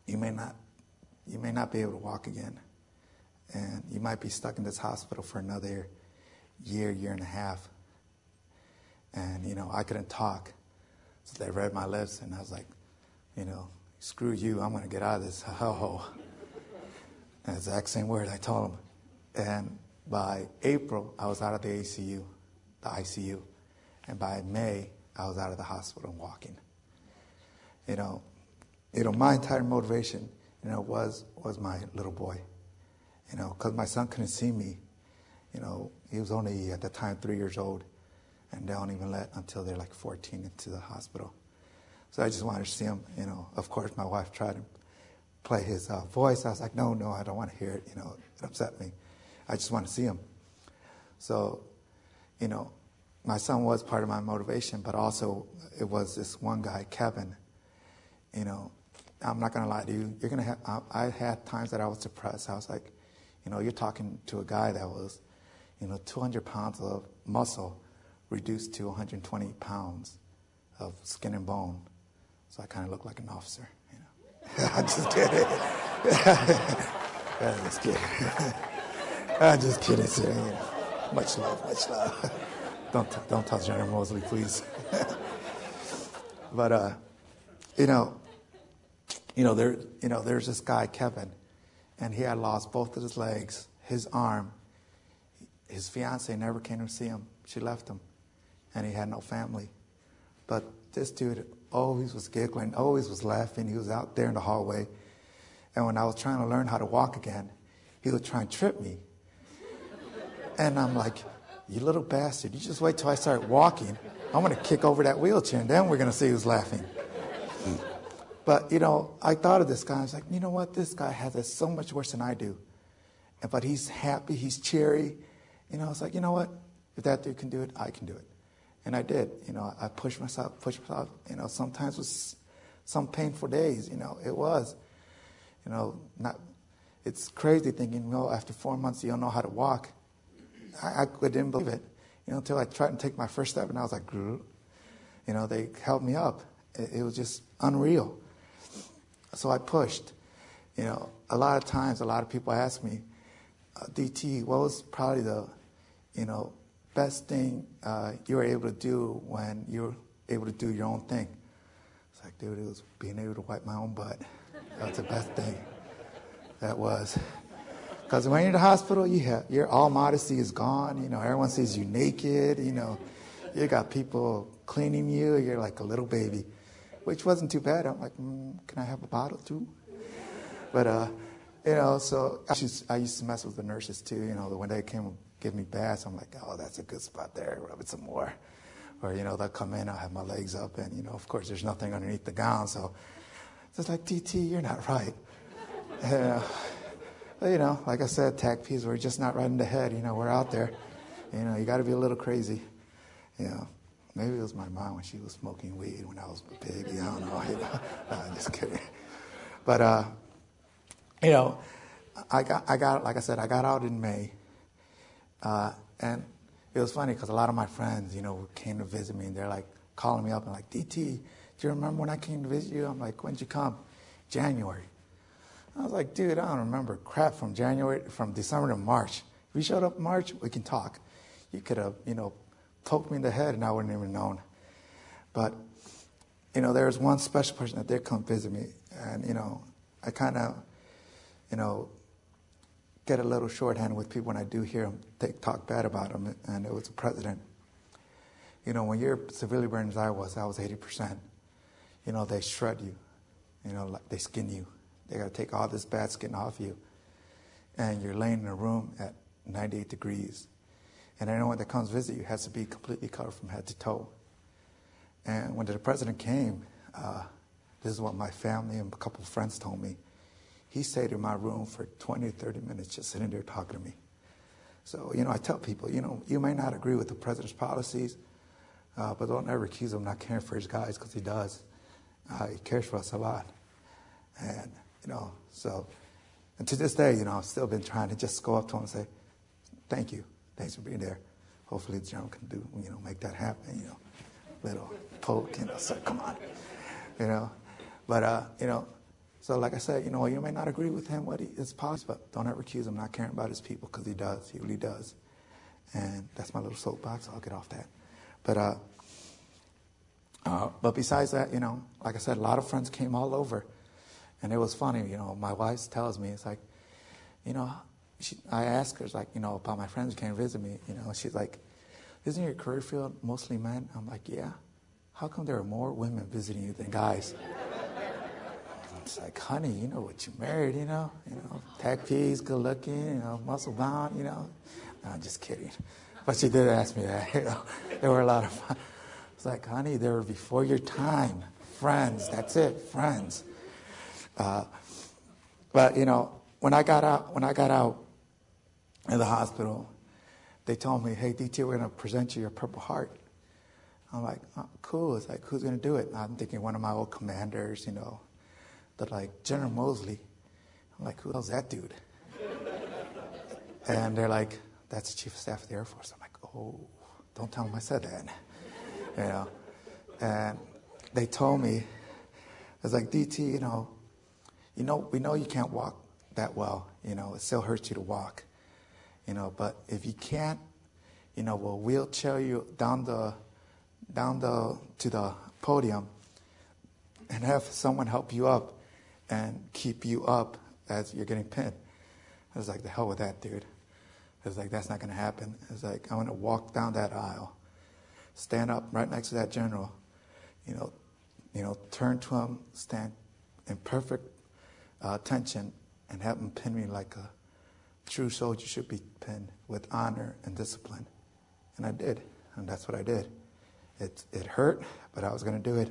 you may not be able to walk again. And you might be stuck in this hospital for another year and a half. And, I couldn't talk. So they read my lips, and I was like, screw you. I'm going to get out of this. Oh. And the exact same word I told them. And by April, I was out of the ICU. And by May, I was out of the hospital and walking. My entire motivation, was my little boy. Because my son couldn't see me. He was only, at the time, 3 years old. And they don't even let until they're like 14 into the hospital. So I just wanted to see him. Of course, my wife tried to play his voice. I was like, no, I don't want to hear it. It upset me. I just want to see him. So, my son was part of my motivation, but also it was this one guy, Kevin. I'm not going to lie to you. I had times that I was depressed. I was like, you're talking to a guy that was, 200 pounds of muscle reduced to 120 pounds of skin and bone. So I kind of look like an officer, I'm just kidding. I'm just kidding. I'm just kidding, sir. Much love. Don't touch General Mosley, please. But, there's this guy, Kevin, and he had lost both of his legs, his arm. His fiancée never came to see him. She left him. and he had no family. But this dude always was giggling, always was laughing. He was out there in the hallway. And when I was trying to learn how to walk again, he would try and trip me. And I'm like, you little bastard, you just wait till I start walking. I'm going to kick over that wheelchair, and then we're going to see who's laughing. But, you know, I thought of this guy. I was like, you know what? This guy has it so much worse than I do. But he's happy. He's cheery. You know, I was like, you know what? If that dude can do it, I can do it. And I did. You know, I pushed myself. You know, sometimes it was some painful days. You know, it was. You know, not. It's crazy thinking, you know, after 4 months you don't know how to walk. I didn't believe it. You know, until I tried to take my first step, and I was like, you know, they held me up. It was just unreal. So I pushed. You know, a lot of times, a lot of people ask me, DT, what was probably the, you know, best thing you were able to do when you were able to do your own thing? It's like, dude, it was being able to wipe my own butt. That's the best thing. That was. Because when you're in the hospital, your all modesty is gone. You know, everyone sees you naked. You know, you got people cleaning you. You're like a little baby. Which wasn't too bad. I'm like, can I have a bottle too? But, you know, so I used to mess with the nurses too. You know, the one day they came and gave me baths, I'm like, oh, that's a good spot there. Rub it some more. Or, you know, they'll come in, I'll have my legs up, and, you know, of course, there's nothing underneath the gown. So it's like, TT, you're not right. And, you know, like I said, TACPs, we're just not right in the head. You know, we're out there. You know, you got to be a little crazy, you know. Maybe it was my mom when she was smoking weed when I was a baby. I don't know. No, I'm just kidding. But, you know, I got out in May. And it was funny because a lot of my friends, you know, came to visit me. And they're, like, calling me up and, like, DT, do you remember when I came to visit you? I'm like, when'd you come? January. I was like, dude, I don't remember crap from January, from December to March. If you showed up in March, we can talk. You could have, you know, poked me in the head, and I wouldn't even known. But, you know, there was one special person that did come visit me, and, you know, I kind of, you know, get a little shorthand with people when I do hear them talk bad about them, and it was a president. You know, when you're severely burned as I was 80%. You know, they shred you. You know, like they skin you. They got to take all this bad skin off you, and you're laying in a room at 98 degrees. And anyone that comes visit you has to be completely covered from head to toe. And when the president came, this is what my family and a couple of friends told me. He stayed in my room for 20 or 30 minutes just sitting there talking to me. So, you know, I tell people, you know, you may not agree with the president's policies, but don't ever accuse him of not caring for his guys, because he does. He cares for us a lot. And, you know, so, and to this day, you know, I've still been trying to just go up to him and say, thank you. Thanks for being there. Hopefully the general can do, you know, make that happen, you know, little poke, you know, so come on, you know. But, you know, so like I said, you know, you may not agree with him, what his policy, but don't ever accuse him of not caring about his people, because he does. He really does. And that's my little soapbox. So I'll get off that. But besides that, you know, like I said, a lot of friends came all over. And it was funny, you know, my wife tells me, it's like, you know, I asked her, like, you know, about my friends who came visit me, you know, she's like, isn't your career field mostly men? I'm like, yeah. How come there are more women visiting you than guys? It's like, honey, you know what you married, you know, TACPs, good looking, you know, muscle bound, you know. No, I'm just kidding. But she did ask me that, you know. There were a lot of, it's like, honey, they were before your time. Friends, that's it, friends. But, you know, when I got out, in the hospital, they told me, hey, DT, we're going to present you your Purple Heart. I'm like, oh, cool. It's like, who's going to do it? And I'm thinking one of my old commanders, you know, but like General Mosley. I'm like, who the hell's that dude? And they're like, that's the Chief of Staff of the Air Force. I'm like, oh, don't tell him I said that. You know, and they told me, I was like, DT, you know, we know you can't walk that well. You know, it still hurts you to walk. You know, but if you can't, you know, we'll wheelchair you down the to the podium, and have someone help you up, and keep you up as you're getting pinned. I was like, the hell with that, dude. I was like, that's not gonna happen. I was like, I want to walk down that aisle. stand up right next to that general. Turn to him, stand in perfect tension, and have him pin me like a true soldier should be pinned, with honor and discipline. And I did, and that's what I did. It hurt, but I was going to do it.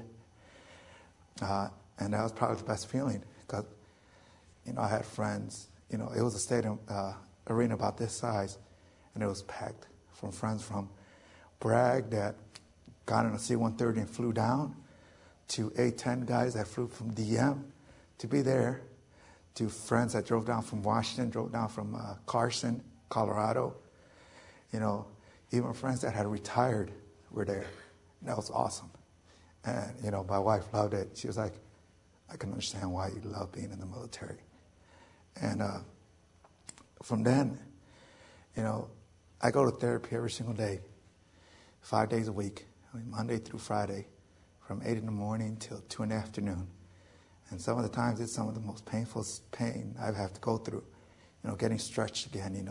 And that was probably the best feeling, because, I had friends. It was a stadium arena about this size, and it was packed from friends from Bragg that got on a C-130 and flew down, to A-10 guys that flew from DM to be there, to friends that drove down from Washington, drove down from Carson, Colorado. Even friends that had retired were there. And that was awesome. And, my wife loved it. She was like, I can understand why you love being in the military. And from then, I go to therapy every single day, 5 days a week, Monday through Friday, from 8 in the morning till 2 in the afternoon. And some of the times it's some of the most painful pain I've had to go through, getting stretched again,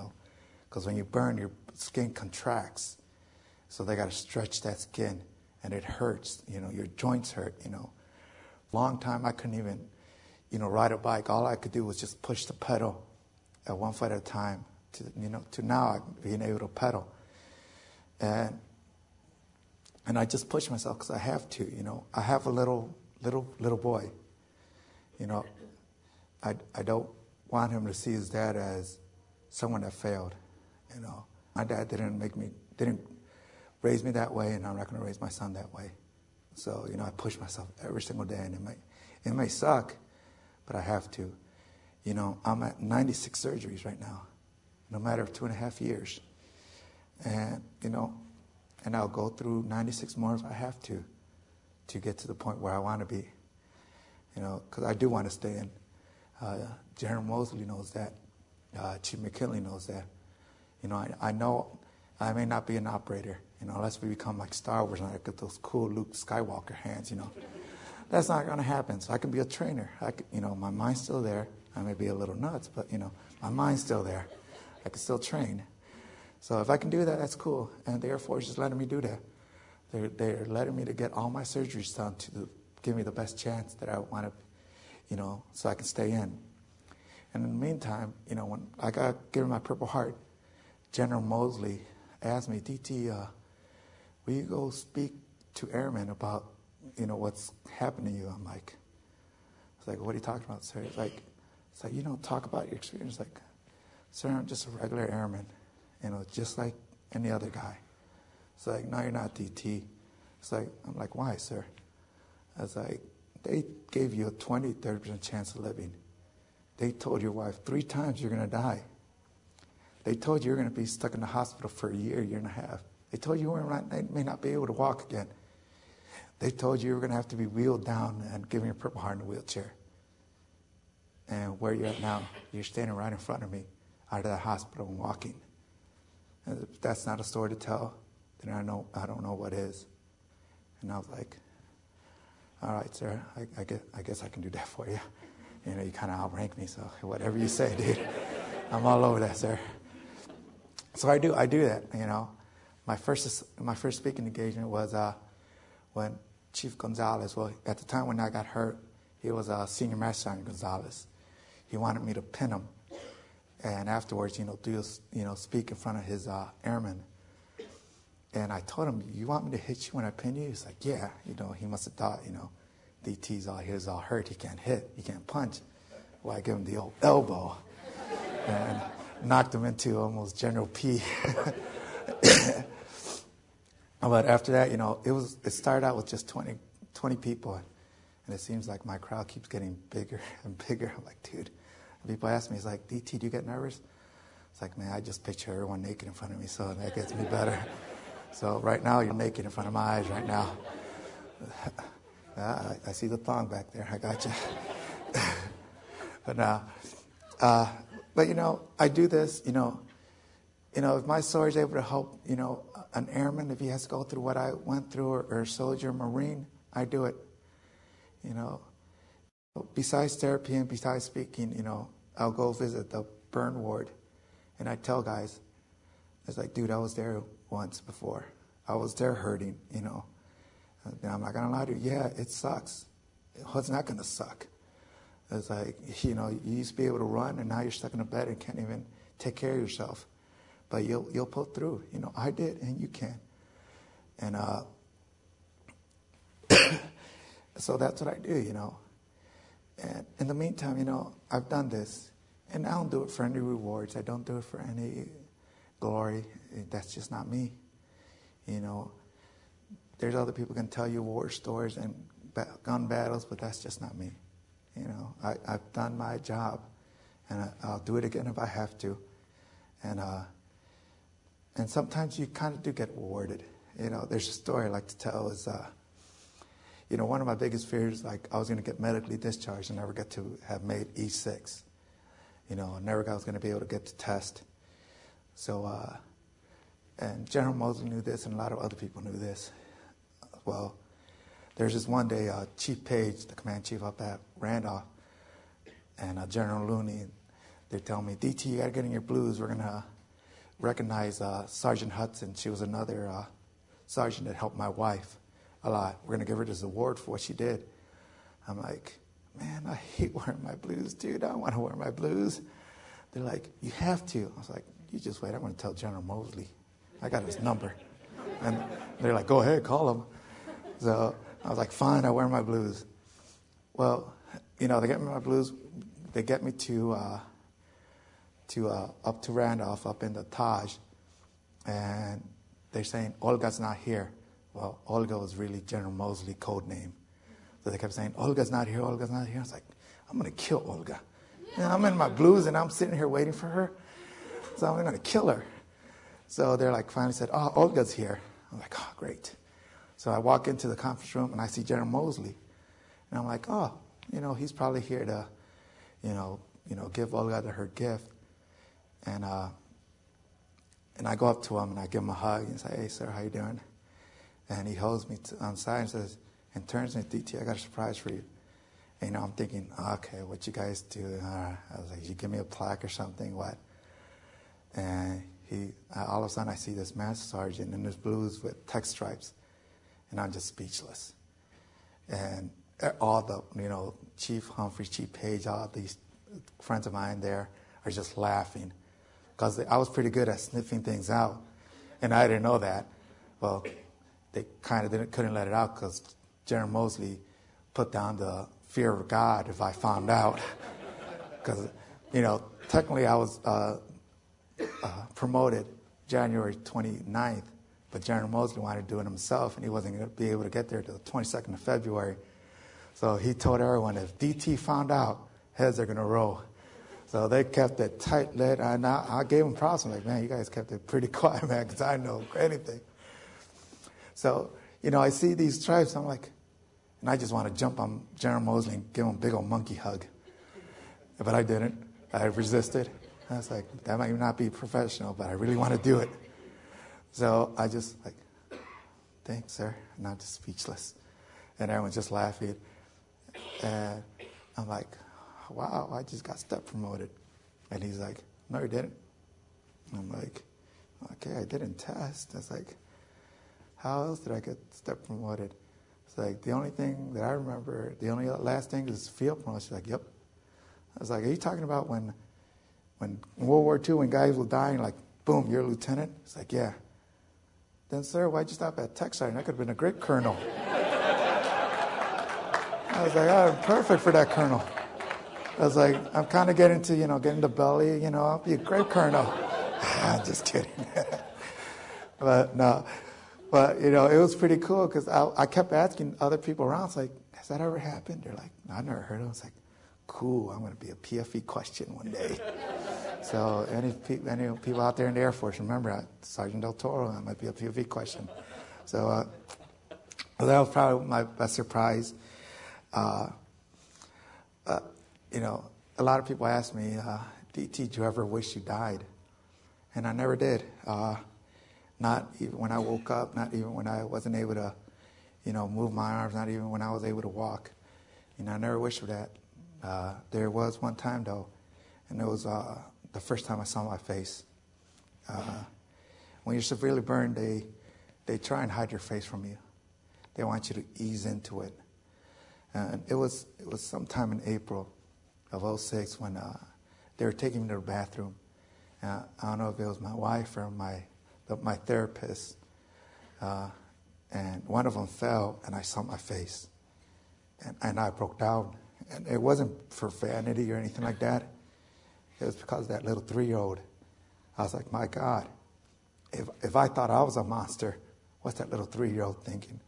because when you burn, your skin contracts. So they got to stretch that skin, and it hurts, your joints hurt, Long time I couldn't even, ride a bike. All I could do was just push the pedal at one foot at a time to now I'm being able to pedal. And I just push myself because I have to, I have a little boy. I don't want him to see his dad as someone that failed. My dad didn't raise me that way, and I'm not going to raise my son that way. So, I push myself every single day, and it may suck, but I have to. I'm at 96 surgeries right now, in a matter of 2.5 years. And, and I'll go through 96 more if I have to get to the point where I want to be. Because I do want to stay in. General Mosley knows that. Chief McKinley knows that. I know I may not be an operator, unless we become like Star Wars and I get those cool Luke Skywalker hands, That's not going to happen. So I can be a trainer. My mind's still there. I may be a little nuts, but, my mind's still there. I can still train. So if I can do that, that's cool. And the Air Force is letting me do that. They're letting me to get all my surgeries done to give me the best chance that I want to, so I can stay in. And in the meantime, when I got given my Purple Heart, General Mosley asked me, DT, will you go speak to airmen about, what's happened to you? I'm like, what are you talking about, sir? It's like, talk about your experience. Like, sir, I'm just a regular airman, just like any other guy. It's like, no, you're not, DT. It's like, I'm like, why, sir? I was like, they gave you a 20, 30% chance of living. They told your wife 3 times you're going to die. They told you you're going to be stuck in the hospital for a year, year and a half. They told you they may not be able to walk again. They told you were going to have to be wheeled down and given your Purple Heart in a wheelchair. And where you're at now, you're standing right in front of me out of that hospital and walking. And if that's not a story to tell, then I don't know what is. And I was like, all right, sir, I guess I can do that for you. You kind of outrank me, so whatever you say, dude, I'm all over that, sir. So I do that, My first speaking engagement was when Chief Gonzalez, well, at the time when I got hurt, he was a senior master sergeant Gonzalez. He wanted me to pin him, and afterwards, speak in front of his airmen. And I told him, you want me to hit you when I pin you? He's like, yeah. He must have thought, DT's all here, he's all hurt. He can't hit. He can't punch. Well, I gave him the old elbow and knocked him into almost General P. But after that, it started out with just 20 people. And it seems like my crowd keeps getting bigger and bigger. I'm like, dude. And people ask me, it's like, DT, do you get nervous? It's like, man, I just picture everyone naked in front of me, so that gets me better. So right now, you're naked in front of my eyes right now. I see the thong back there. I got you. But I do this, if my story is able to help, an airman, if he has to go through what I went through, or a soldier, Marine, I do it. Besides therapy and besides speaking, I'll go visit the burn ward, and I tell guys, it's like, dude, I was there once before. I was there hurting, you know. And I'm not gonna lie to you, yeah, it sucks. It's not gonna suck. It's like, you know, you used to be able to run and now you're stuck in a bed and can't even take care of yourself. But you'll pull through. You know, I did and you can. And so that's what I do, you know. And in the meantime, you know, I've done this. And I don't do it for any rewards. I don't do it for any glory. That's just not me. You know, there's other people can tell you war stories and gun battles, but that's just not me. You know, I've done my job, and I'll do it again if I have to. And sometimes you kind of do get rewarded. You know, there's a story I like to tell is, you know, one of my biggest fears, like I was going to get medically discharged and never get to have made E6. You know, I never was going to be able to get to test. So, and General Mosley knew this, and a lot of other people knew this. Well, there's this one day, Chief Page, the command chief up at Randolph, and General Looney, they tell me, DT, you got to get in your blues. We're going to recognize Sergeant Hudson. She was another sergeant that helped my wife a lot. We're going to give her this award for what she did. I'm like, man, I hate wearing my blues, dude. I don't want to wear my blues. They're like, you have to. I was like, you just wait. I'm going to tell General Mosley. I got his number. And they're like, go ahead, call him. So I was like, fine, I wear my blues. Well, you know, they get me my blues. They get me to up to Randolph, up in the Taj. And they're saying, Olga's not here. Well, Olga was really General Mosley's code name. So they kept saying, Olga's not here, Olga's not here. I was like, I'm going to kill Olga. And I'm in my blues, and I'm sitting here waiting for her. So I'm going to kill her. So they're like, finally said, oh, Olga's here. I'm like, oh, great. So I walk into the conference room, and I see General Mosley. And I'm like, oh, you know, he's probably here to, you know, give Olga her gift. And I go up to him, and I give him a hug, and say, hey, sir, how you doing? And he holds me on side and says, and turns to DT, I got a surprise for you. And, you know, I'm thinking, okay, what you guys do? I was like, you give me a plaque or something, what? And he, all of a sudden, I see this master sergeant in his blues with tech stripes, and I'm just speechless. And all the, you know, Chief Humphreys, Chief Page, all these friends of mine there are just laughing, because I was pretty good at sniffing things out, and I didn't know that. Well, they kind of couldn't let it out, because General Mosley put down the fear of God if I found out. Because, you know, technically I was promoted January 29th, but General Mosley wanted to do it himself, and he wasn't going to be able to get there till the 22nd of February. So he told everyone, if DT found out, heads are going to roll. So they kept it tight lid, and I gave them props. I'm like, man, you guys kept it pretty quiet, man, because I know anything. So, you know, I see these stripes, I'm like, and I just want to jump on General Mosley and give him a big old monkey hug. But I didn't. I resisted. I was like, that might not be professional, but I really want to do it. So I just like, thanks, sir. And I'm just speechless. And everyone's just laughing. And I'm like, wow, I just got step promoted. And he's like, no, you didn't. And I'm like, okay, I didn't test. I was like, how else did I get step promoted? It's like, the only thing that I remember, the only last thing is field promotion. She's like, yep. I was like, are you talking about when World War II, when guys were dying, like, boom, you're a lieutenant? It's like, yeah. Then, sir, why'd you stop at Tech Sergeant? I could have been a great colonel. I was like, oh, I'm perfect for that colonel. I was like, I'm kind of getting to, you know, getting the belly, you know, I'll be a great colonel. I'm just kidding. But no. But, you know, it was pretty cool, because I kept asking other people around, it's like, has that ever happened? They're like, no, I've never heard of it. It's like, cool, I'm going to be a PFE question one day. So any people out there in the Air Force, remember, Sergeant Del Toro, I might be a PFE question. So that was probably my best surprise. You know, a lot of people ask me, DT, did you ever wish you died? And I never did. Not even when I woke up, not even when I wasn't able to, you know, move my arms, not even when I was able to walk. You know, I never wished for that. There was one time, though, and it was the first time I saw my face. When you're severely burned, they They try and hide your face from you. They want you to ease into it. And it was sometime in April of 06 when they were taking me to the bathroom. I don't know if it was my wife or my therapist. And one of them fell, and I saw my face. And I broke down. And it wasn't for vanity or anything like that. It was because of that little 3-year-old. I was like, my God, if I thought I was a monster, what's that little 3-year-old thinking?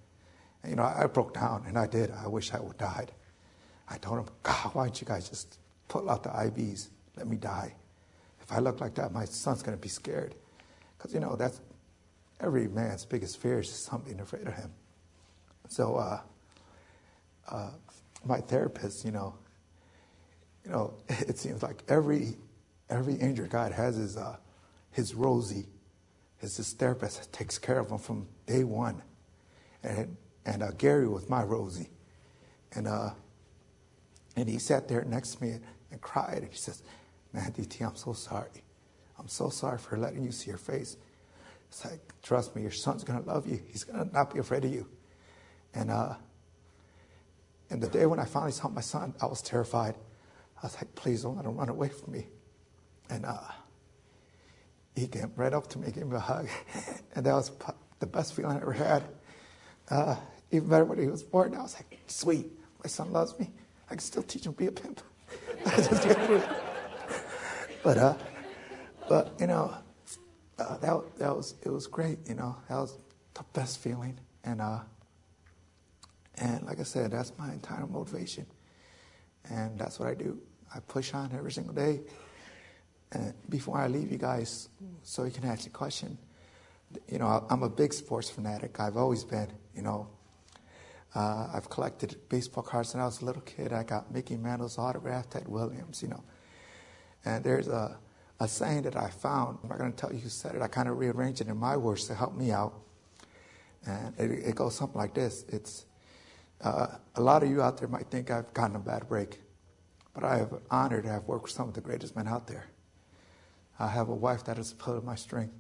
And, you know, I broke down, and I did. I wish I would have died. I told him, God, why don't you guys just pull out the IVs? Let me die. If I look like that, my son's going to be scared. Because, you know, that's every man's biggest fear is something afraid of him. So my therapist, you know, it seems like every injured guy has his Rosie, his therapist that takes care of him from day one. And Gary was my Rosie. And he sat there next to me and cried. And he says, man, DT, I'm so sorry. I'm so sorry for letting you see your face. It's like, trust me, your son's going to love you. He's going to not be afraid of you. And the day when I finally saw my son, I was terrified. I was like, please don't let him run away from me. And he came right up to me, gave me a hug. And that was the best feeling I ever had. Even better when he was born, I was like, sweet, my son loves me. I can still teach him to be a pimp. I just can't do it. But you know, it was great. You know, that was the best feeling. And like I said, that's my entire motivation, and that's what I do. I push on every single day. And before I leave you guys, so you can ask a question. You know, I'm a big sports fanatic. I've always been. You know, I've collected baseball cards since I was a little kid. I got Mickey Mantle's autograph, Ted Williams. You know. And there's a saying that I found. I'm not going to tell you who said it. I kind of rearranged it in my words to help me out. And it goes something like this. It's a lot of you out there might think I've gotten a bad break, but I have honored to have worked with some of the greatest men out there. I have a wife that is a pillar of my strength,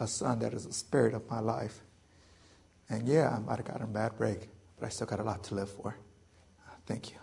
a son that is the spirit of my life. And yeah, I might have gotten a bad break, but I still got a lot to live for. Thank you.